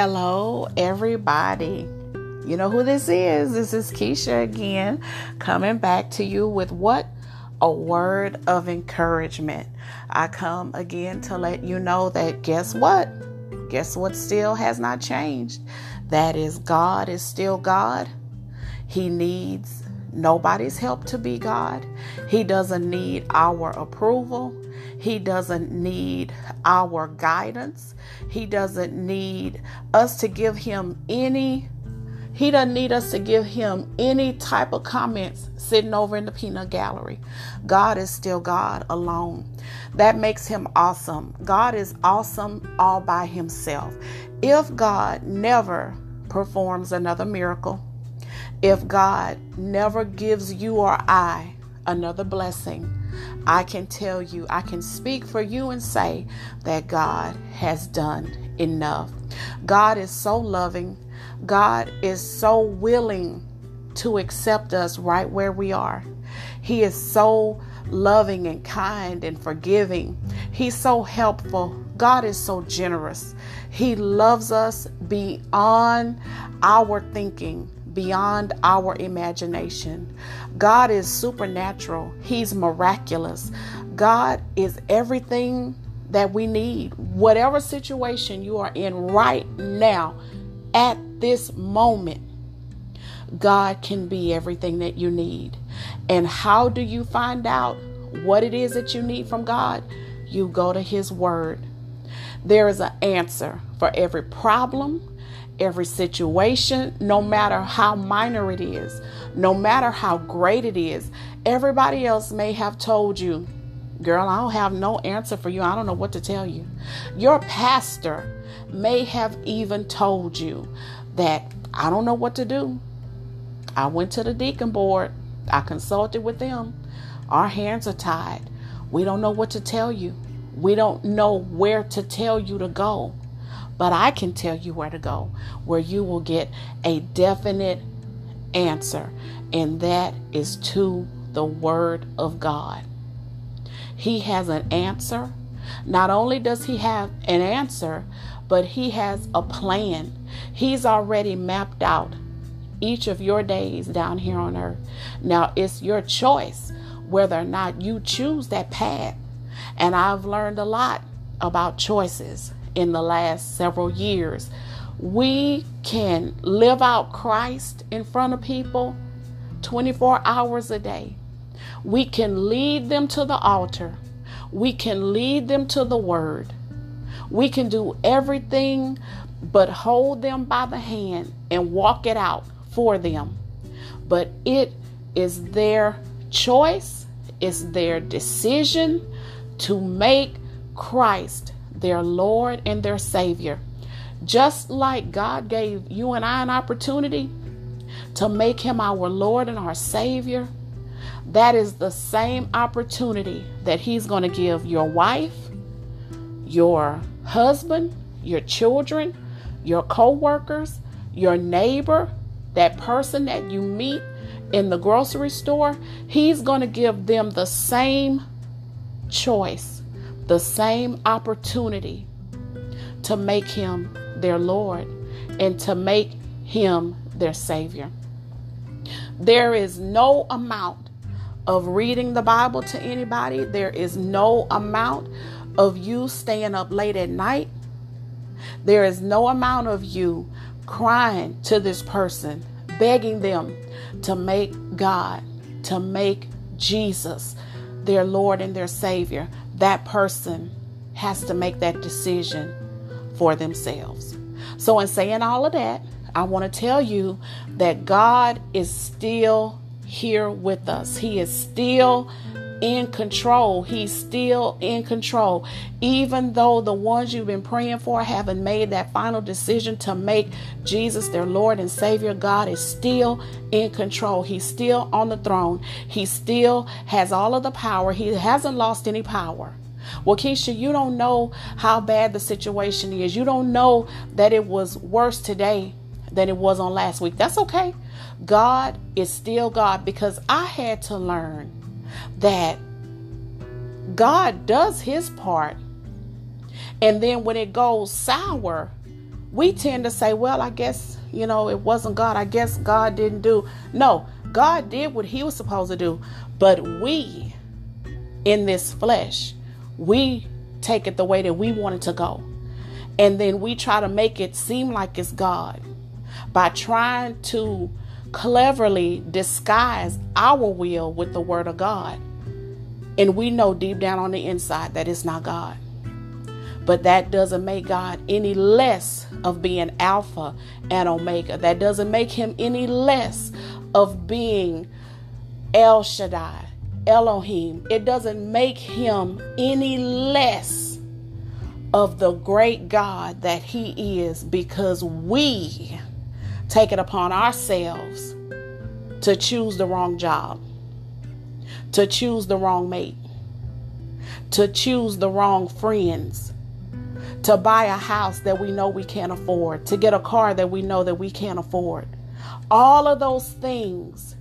Hello, everybody. You know who this is. This is Keisha again, coming back to you with what? A word of encouragement. I come again to let you know that guess what? Guess what still has not changed? That is, God is still God. He needs nobody's help to be God. He doesn't need our approval. He doesn't need our guidance. He doesn't need us to give him any. He doesn't need us to give him any type of comments sitting over in the peanut gallery. God is still God alone. That makes him awesome. God is awesome all by himself. If God never performs another miracle, if God never gives you or I another blessing, I can tell you, I can speak for you and say that God has done enough. God is so loving. God is so willing to accept us right where we are. He is so loving and kind and forgiving. He's so helpful. God is so generous. He loves us beyond our thinking, beyond our imagination. God is supernatural. He's miraculous. God is everything that we need. Whatever situation you are in right now, at this moment, God can be everything that you need. And how do you find out what it is that you need from God? You go to His Word. There is an answer for every problem, every situation, no matter how minor it is, no matter how great it is. Everybody else may have told you, girl, I don't have no answer for you. I don't know what to tell you. Your pastor may have even told you that I don't know what to do. I went to the deacon board. I consulted with them. Our hands are tied. We don't know what to tell you. We don't know where to tell you to go. But I can tell you where to go, where you will get a definite answer, and that is to the Word of God. He has an answer. Not only does he have an answer, but he has a plan. He's already mapped out each of your days down here on earth. Now it's your choice whether or not you choose that path. And I've learned a lot about choices in the last several years. We can live out Christ in front of people 24 hours a day. We can lead them to the altar. We can lead them to the Word. We can do everything but hold them by the hand and walk it out for them. But it is their choice, it's their decision to make Christ their Lord and their Savior. Just like God gave you and I an opportunity to make him our Lord and our Savior, that is the same opportunity that he's going to give your wife, your husband, your children, your co-workers, your neighbor, that person that you meet in the grocery store. He's going to give them the same choice, the same opportunity to make him their Lord and to make him their Savior. There is no amount of reading the Bible to anybody. There is no amount of you staying up late at night. There is no amount of you crying to this person, begging them to make God, to make Jesus their Lord and their Savior. That person has to make that decision for themselves. So in saying all of that, I want to tell you that God is still here with us. He is still in control. He's still in control. Even though the ones you've been praying for haven't made that final decision to make Jesus their Lord and Savior, God is still in control. He's still on the throne. He still has all of the power. He hasn't lost any power. Well, Keisha, you don't know how bad the situation is. You don't know that it was worse today than it was on last week. That's okay. God is still God, because I had to learn that God does his part. And then when it goes sour, we tend to say, well, I guess, it wasn't God. I guess God didn't do. No, God did what he was supposed to do. But we, in this flesh, we take it the way that we want it to go. And then we try to make it seem like it's God by trying to cleverly disguise our will with the word of God. And we know deep down on the inside that it's not God. But that doesn't make God any less of being Alpha and Omega. That doesn't make him any less of being El Shaddai, Elohim. It doesn't make him any less of the great God that he is, because we take it upon ourselves to choose the wrong job, to choose the wrong mate, to choose the wrong friends, to buy a house that we know we can't afford, to get a car that we know that we can't afford. All of those things,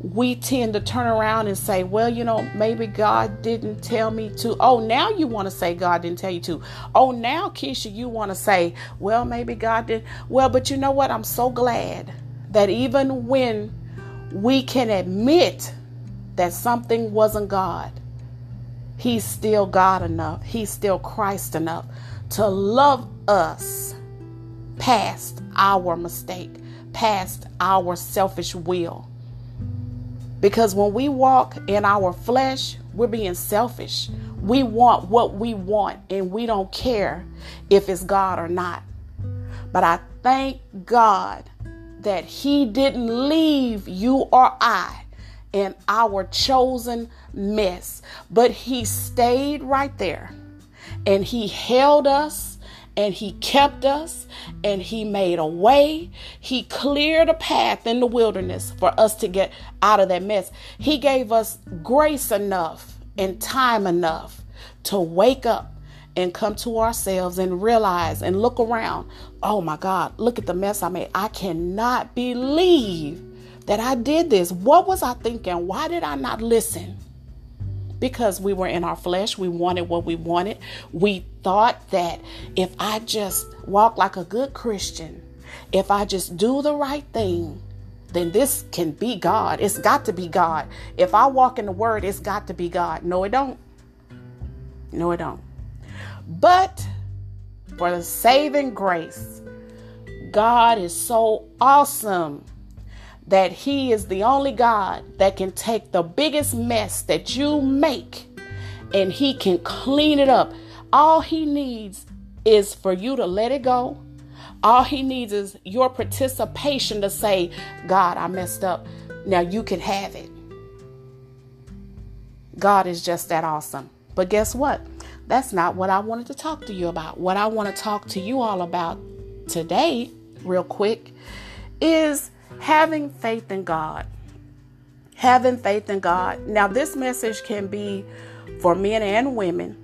we tend to turn around and say, well, maybe God didn't tell me to. Oh, now you want to say God didn't tell you to. Oh, now, Keisha, you want to say, well, maybe God did. Well, but you know what? I'm so glad that even when we can admit that something wasn't God, he's still God enough. He's still Christ enough to love us past our mistake, past our selfish will. Because when we walk in our flesh, we're being selfish. We want what we want, and we don't care if it's God or not. But I thank God that he didn't leave you or I in our chosen mess, but he stayed right there. And he held us, and he kept us, and he made a way. He cleared a path in the wilderness for us to get out of that mess. He gave us grace enough and time enough to wake up and come to ourselves and realize and look around. Oh my God, look at the mess I made. I cannot believe that I did this. What was I thinking? Why did I not listen? Because we were in our flesh. We wanted what we wanted. We thought that if I just walk like a good Christian, if I just do the right thing, then this can be God. It's got to be God. If I walk in the word, it's got to be God. No, it don't. No, it don't. But for the saving grace, God is so awesome that he is the only God that can take the biggest mess that you make and he can clean it up. All he needs is for you to let it go. All he needs is your participation to say, God, I messed up. Now you can have it. God is just that awesome. But guess what? That's not what I wanted to talk to you about. What I want to talk to you all about today, real quick, is having faith in God. Having faith in God. Now, this message can be for men and women,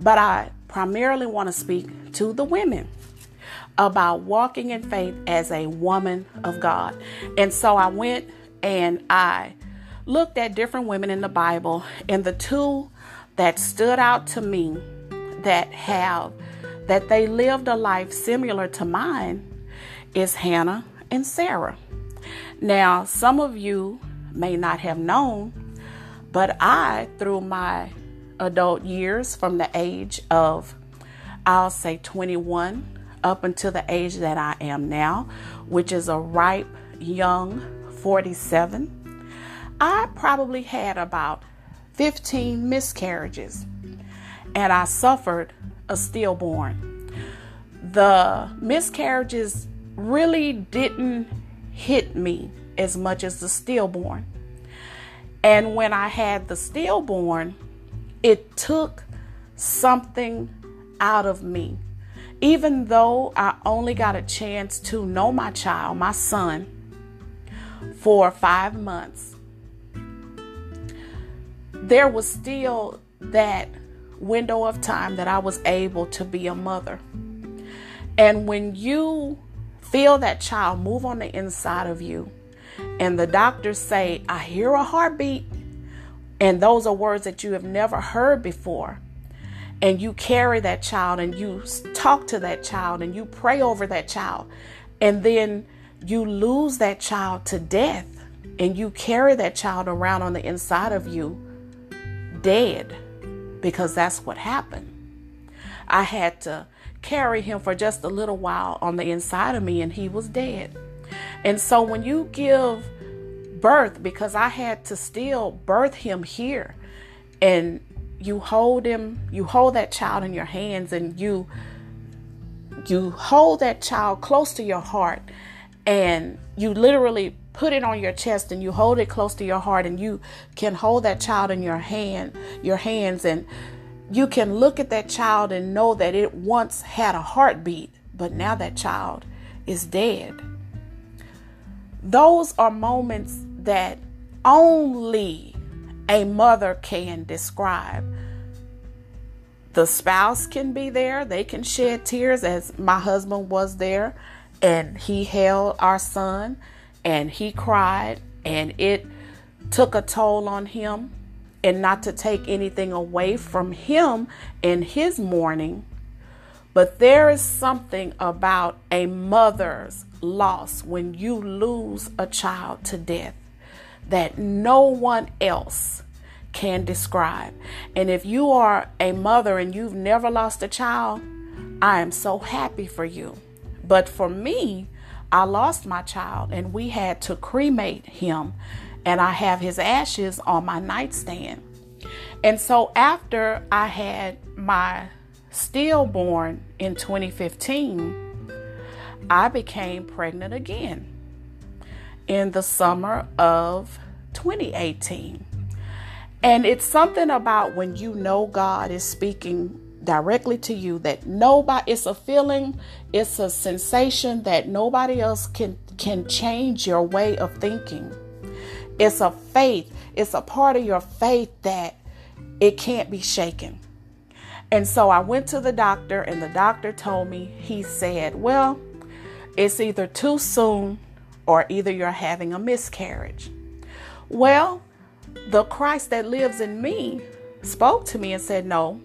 but I primarily want to speak to the women about walking in faith as a woman of God. And so I went and I looked at different women in the Bible, and the two that stood out to me that they lived a life similar to mine is Hannah and Sarah. Now, some of you may not have known, but I, through my adult years from the age of, I'll say 21, up until the age that I am now, which is a ripe young 47, I probably had about 15 miscarriages, and I suffered a stillborn. The miscarriages really didn't hit me as much as the stillborn. And when I had the stillborn, it took something out of me. Even though I only got a chance to know my child, my son, for 5 months, there was still that window of time that I was able to be a mother. And when you feel that child move on the inside of you, and the doctors say, I hear a heartbeat, and those are words that you have never heard before, and you carry that child and you talk to that child and you pray over that child, and then you lose that child to death and you carry that child around on the inside of you dead, because that's what happened. I had to carry him for just a little while on the inside of me and he was dead. And so when you give birth, because I had to still birth him here, and you hold that child in your hands and you hold that child close to your heart, and you literally put it on your chest and you hold it close to your heart, and you can hold that child in your hands, and you can look at that child and know that it once had a heartbeat, but now that child is dead. Those are moments that only a mother can describe. The spouse can be there. They can shed tears, as my husband was there, and he held our son and he cried, and it took a toll on him. And not to take anything away from him in his mourning, but there is something about a mother's loss when you lose a child to death that no one else can describe. And if you are a mother and you've never lost a child, I am so happy for you. But for me, I lost my child and we had to cremate him, and I have his ashes on my nightstand. And so after I had my stillborn in 2015, I became pregnant again in the summer of 2018. And it's something about when you know God is speaking directly to you, that nobody, it's a feeling, it's a sensation that nobody else can change your way of thinking. It's a faith. It's a part of your faith that it can't be shaken. And so I went to the doctor, and the doctor told me, he said, well, it's either too soon or either you're having a miscarriage. Well, the Christ that lives in me spoke to me and said, no,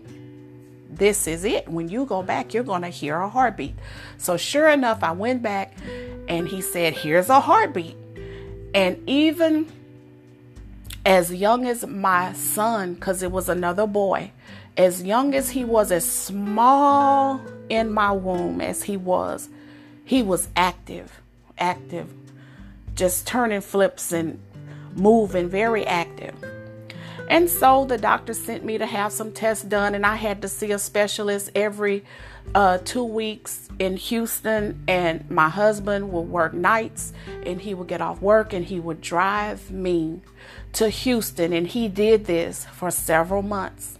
this is it. When you go back, you're going to hear a heartbeat. So sure enough, I went back and he said, here's a heartbeat. And even as young as my son, because it was another boy, as young as he was, as small in my womb as he was active, just turning flips and moving, very active. And so the doctor sent me to have some tests done, and I had to see a specialist every 2 weeks in Houston, and my husband would work nights and he would get off work and he would drive me to Houston, and he did this for several months.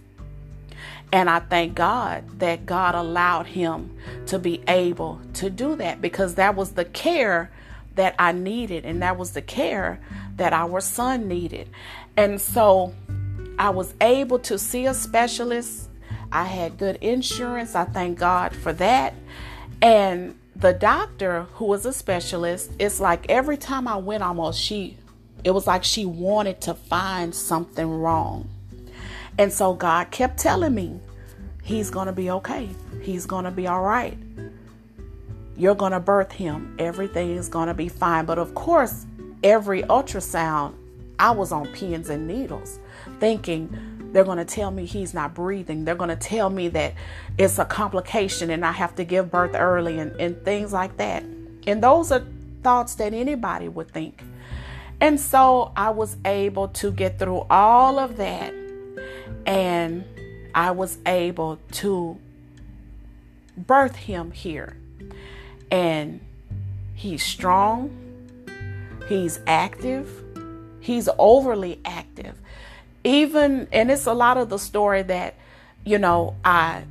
And I thank God that God allowed him to be able to do that, because that was the care that I needed, and that was the care that our son needed. And so I was able to see a specialist. I had good insurance. I thank God for that. And the doctor, who was a specialist, it's like every time I went, almost it was like she wanted to find something wrong. And so God kept telling me, he's going to be okay. He's going to be all right. You're going to birth him. Everything is going to be fine. But of course, every ultrasound, I was on pins and needles thinking they're going to tell me he's not breathing. They're going to tell me that it's a complication and I have to give birth early and things like that. And those are thoughts that anybody would think. And so I was able to get through all of that, and I was able to birth him here. And he's strong. He's active. He's overly active. Even, and it's a lot of the story that, I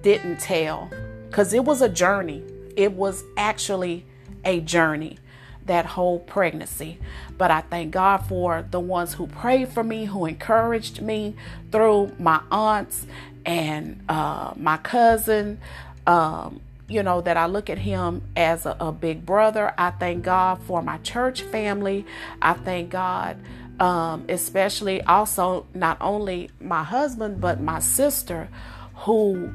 didn't tell, because it was a journey. It was actually a journey, that whole pregnancy. But I thank God for the ones who prayed for me, who encouraged me through my aunts and my cousin, that I look at him as a big brother. I thank God for my church family. I thank God, especially also not only my husband, but my sister, who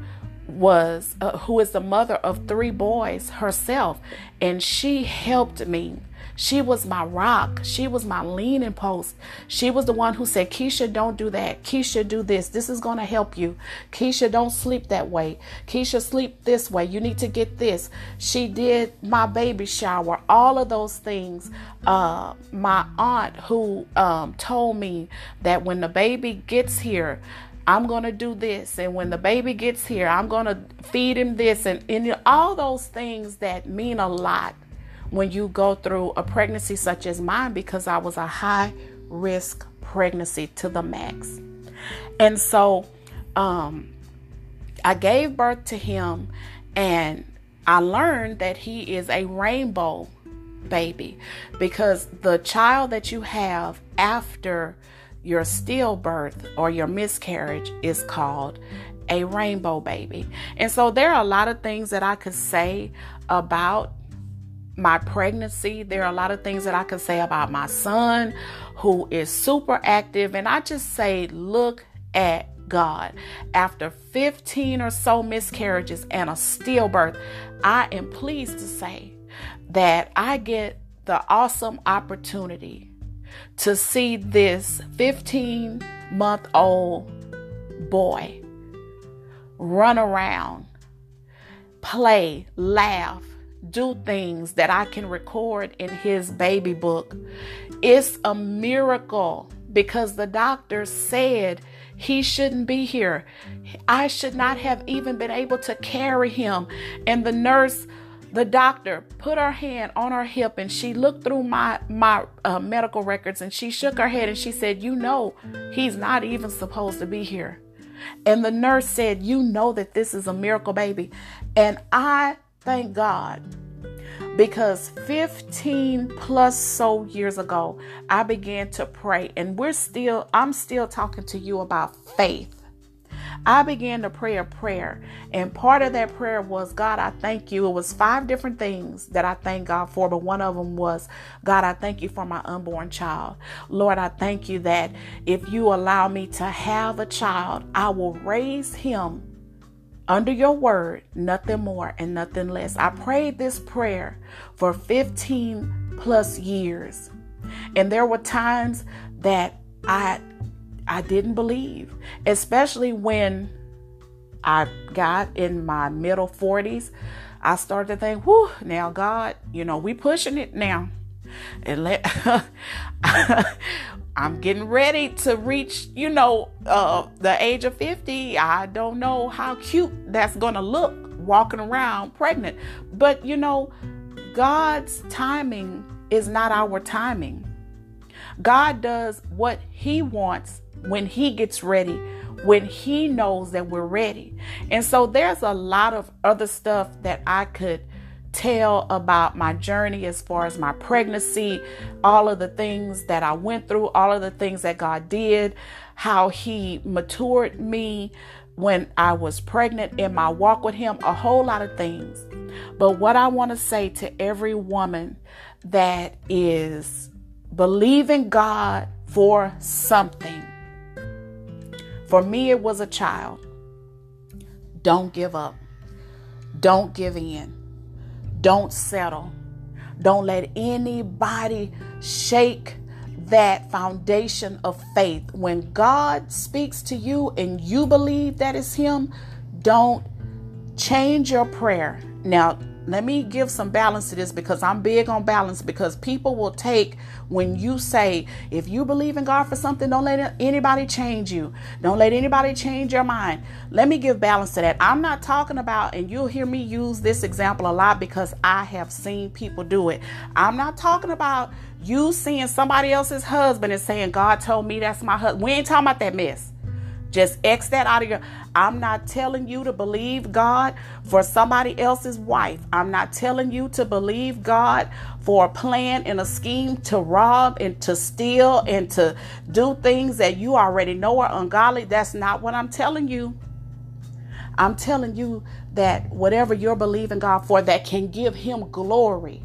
is the mother of 3 boys herself, and she helped me. She was my rock. She was my leaning post. She was the one who said, Keisha, don't do that. Keisha, do this. This is going to help you. Keisha, don't sleep that way. Keisha, sleep this way. You need to get this. She did my baby shower, all of those things. My aunt who told me that when the baby gets here, I'm going to do this. And when the baby gets here, I'm going to feed him this. And all those things that mean a lot when you go through a pregnancy such as mine, because I was a high risk pregnancy to the max. And so I gave birth to him, and I learned that he is a rainbow baby, because the child that you have after your stillbirth or your miscarriage is called a rainbow baby. And so there are a lot of things that I could say about my pregnancy. There are a lot of things that I can say about my son, who is super active. And I just say, look at God. After 15 or so miscarriages and a stillbirth, I am pleased to say that I get the awesome opportunity to see this 15-month-old boy run around, play, laugh, do things that I can record in his baby book. It's a miracle, because the doctor said he shouldn't be here. I should not have even been able to carry him. And the nurse, the doctor, put her hand on her hip, and she looked through my medical records, and she shook her head and she said, you know, he's not even supposed to be here. And the nurse said, you know that this is a miracle baby. And I thank God, because 15 plus so years ago, I began to pray, and I'm still talking to you about faith. I began to pray a prayer, and part of that prayer was, God, I thank you. It was 5 different things that I thank God for, but one of them was, God, I thank you for my unborn child. Lord, I thank you that if you allow me to have a child, I will raise him under your word, nothing more and nothing less. I prayed this prayer for 15 plus years. And there were times that I didn't believe, especially when I got in my middle 40s. I started to think, whew, now God, we pushing it now. And I'm getting ready to reach, the age of 50. I don't know how cute that's going to look, walking around pregnant. But, God's timing is not our timing. God does what he wants when he gets ready, when he knows that we're ready. And so there's a lot of other stuff that I could tell about my journey as far as my pregnancy, all of the things that I went through, all of the things that God did, how he matured me when I was pregnant in my walk with him, a whole lot of things. But what I want to say to every woman that is believing God for something, for me it was a child, don't give up, don't give in. Don't settle. Don't let anybody shake that foundation of faith. When God speaks to you and you believe that is him, don't change your prayer. Now, let me give some balance to this, because I'm big on balance, because people will take when you say, if you believe in God for something, don't let anybody change you. Don't let anybody change your mind. Let me give balance to that. I'm not talking about, and you'll hear me use this example a lot because I have seen people do it. I'm not talking about you seeing somebody else's husband and saying, God told me that's my husband. We ain't talking about that mess. Just X that out of your. I'm not telling you to believe God for somebody else's wife. I'm not telling you to believe God for a plan and a scheme to rob and to steal and to do things that you already know are ungodly. That's not what I'm telling you. I'm telling you that whatever you're believing God for that can give him glory,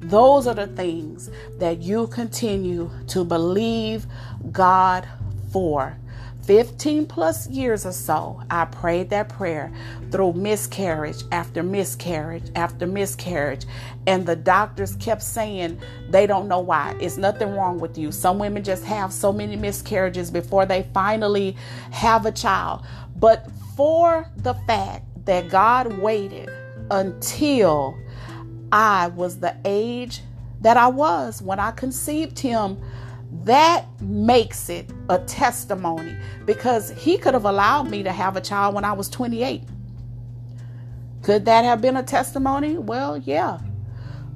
those are the things that you continue to believe God for. 15 plus years or so, I prayed that prayer through miscarriage after miscarriage after miscarriage. And the doctors kept saying they don't know why. It's nothing wrong with you. Some women just have so many miscarriages before they finally have a child. But for the fact that God waited until I was the age that I was when I conceived him, that makes it a testimony, because he could have allowed me to have a child when I was 28. Could that have been a testimony? Well, yeah.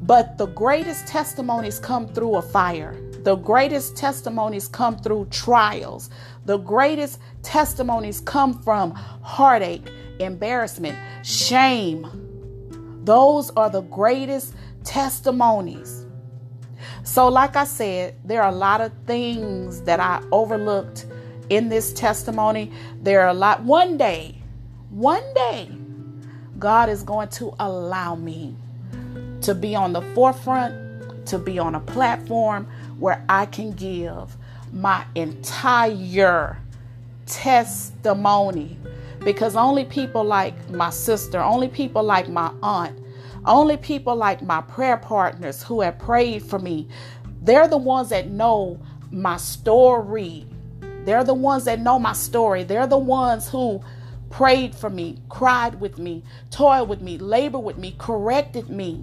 But the greatest testimonies come through a fire. The greatest testimonies come through trials. The greatest testimonies come from heartache, embarrassment, shame. Those are the greatest testimonies. So like I said, there are a lot of things that I overlooked in this testimony. There are a lot. One day, God is going to allow me to be on the forefront, to be on a platform where I can give my entire testimony. Because only people like my sister, only people like my aunt, only people like my prayer partners who have prayed for me, they're the ones that know my story. They're the ones that know my story. They're the ones who prayed for me, cried with me, toiled with me, labored with me, corrected me.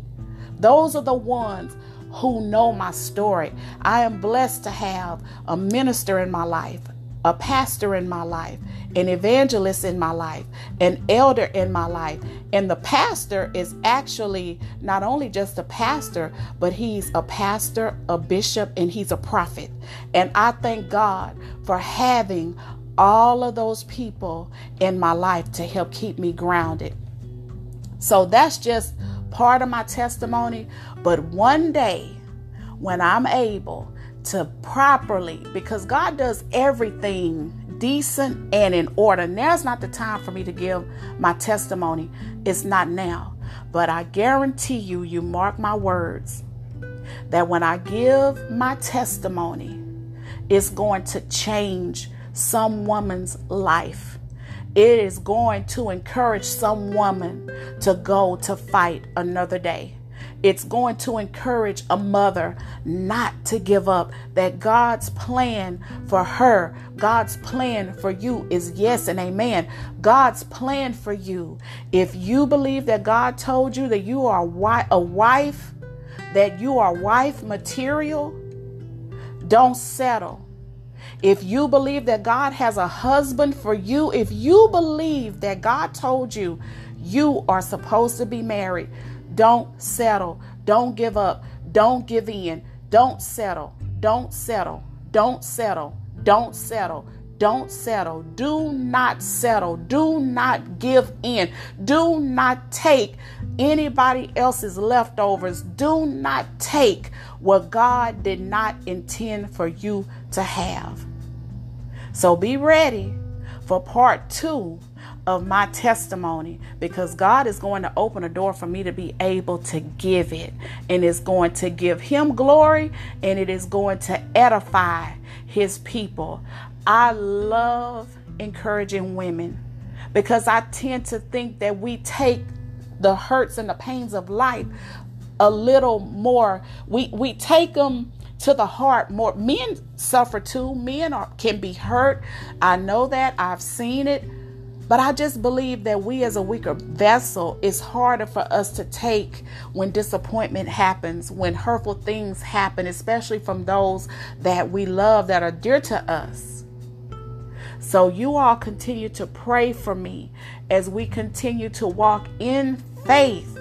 Those are the ones who know my story. I am blessed to have a minister in my life, a pastor in my life, an evangelist in my life, an elder in my life. And the pastor is actually not only just a pastor, but he's a pastor, a bishop, and he's a prophet. And I thank God for having all of those people in my life to help keep me grounded. So that's just part of my testimony. But one day when I'm able to properly, because God does everything decent and in order. Now's not the time for me to give my testimony. It's not now. But I guarantee you, you mark my words, that when I give my testimony, it's going to change some woman's life. It is going to encourage some woman to go to fight another day. It's going to encourage a mother not to give up, that God's plan for her, God's plan for you is yes and amen. God's plan for you, if you believe that God told you that you are a wife, that you are wife material, don't settle. If you believe that God has a husband for you, if you believe that God told you you are supposed to be married, don't settle. Don't give up. Don't give in. Don't settle. Don't settle. Don't settle. Don't settle. Don't settle. Do not settle. Do not give in. Do not take anybody else's leftovers. Do not take what God did not intend for you to have. So be ready for part two of my testimony, because God is going to open a door for me to be able to give it, and it's going to give him glory, and it is going to edify his people. I love encouraging women, because I tend to think that we take the hurts and the pains of life a little more. We take them to the heart more. Men suffer too. Men can be hurt. I know that. I've seen it. But I just believe that we as a weaker vessel, it's harder for us to take when disappointment happens, when hurtful things happen, especially from those that we love, that are dear to us. So you all continue to pray for me as we continue to walk in faith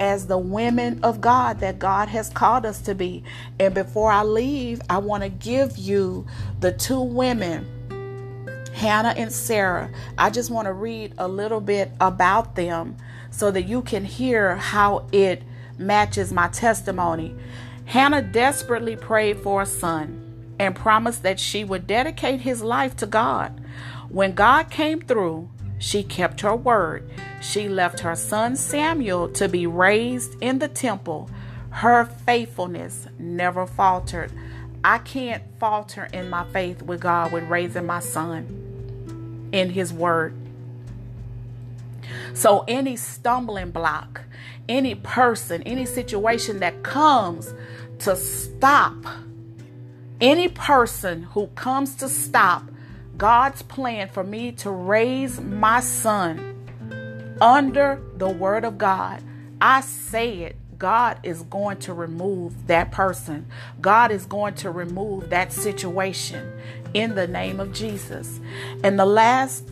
as the women of God that God has called us to be. And before I leave, I want to give you the two women, Hannah and Sarah. I just want to read a little bit about them so that you can hear how it matches my testimony. Hannah desperately prayed for a son and promised that she would dedicate his life to God. When God came through, she kept her word. She left her son Samuel to be raised in the temple. Her faithfulness never faltered. I can't falter in my faith with God with raising my son. in his word. So any stumbling block, any person, any situation that comes to stop, any person who comes to stop God's plan for me to raise my son under the word of God, I say it, God is going to remove that person. God is going to remove that situation in the name of Jesus. And the last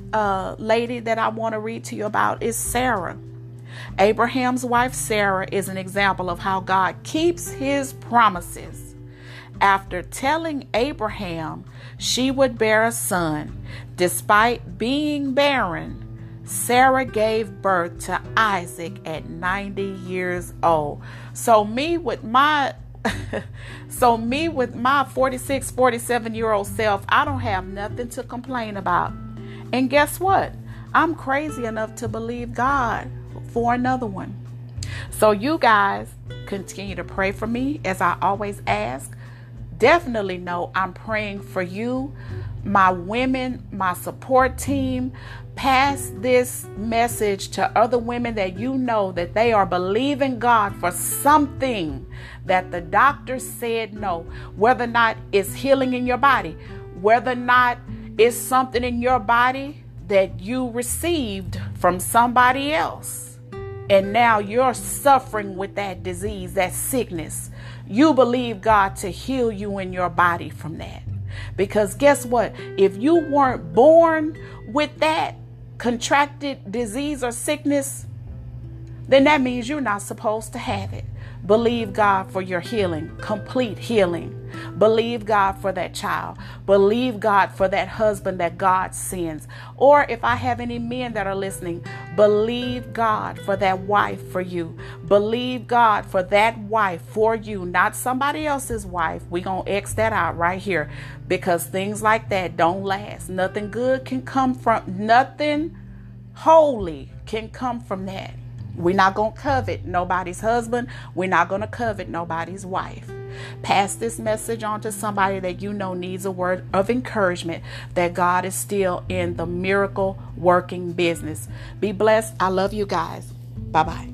lady that I want to read to you about is Sarah. Abraham's wife Sarah is an example of how God keeps his promises. After telling Abraham she would bear a son, despite being barren, Sarah gave birth to Isaac at 90 years old. So me with my 46, 47-year-old self, I don't have nothing to complain about. And guess what? I'm crazy enough to believe God for another one. So you guys continue to pray for me as I always ask. Definitely know I'm praying for you, my women, my support team. Pass this message to other women that you know that they are believing God for something that the doctor said no. Whether or not it's healing in your body, whether or not it's something in your body that you received from somebody else, and now you're suffering with that disease, that sickness. You believe God to heal you in your body from that. Because guess what? If you weren't born with that contracted disease or sickness, then that means you're not supposed to have it. Believe God for your healing, complete healing. Believe God for that child. Believe God for that husband that God sends. Or if I have any men that are listening, believe God for that wife for you. Believe God for that wife for you, not somebody else's wife. We're going to X that out right here, because things like that don't last. Nothing good can come from, nothing holy can come from that. We're not going to covet nobody's husband. We're not going to covet nobody's wife. Pass this message on to somebody that you know needs a word of encouragement that God is still in the miracle working business. Be blessed. I love you guys. Bye-bye.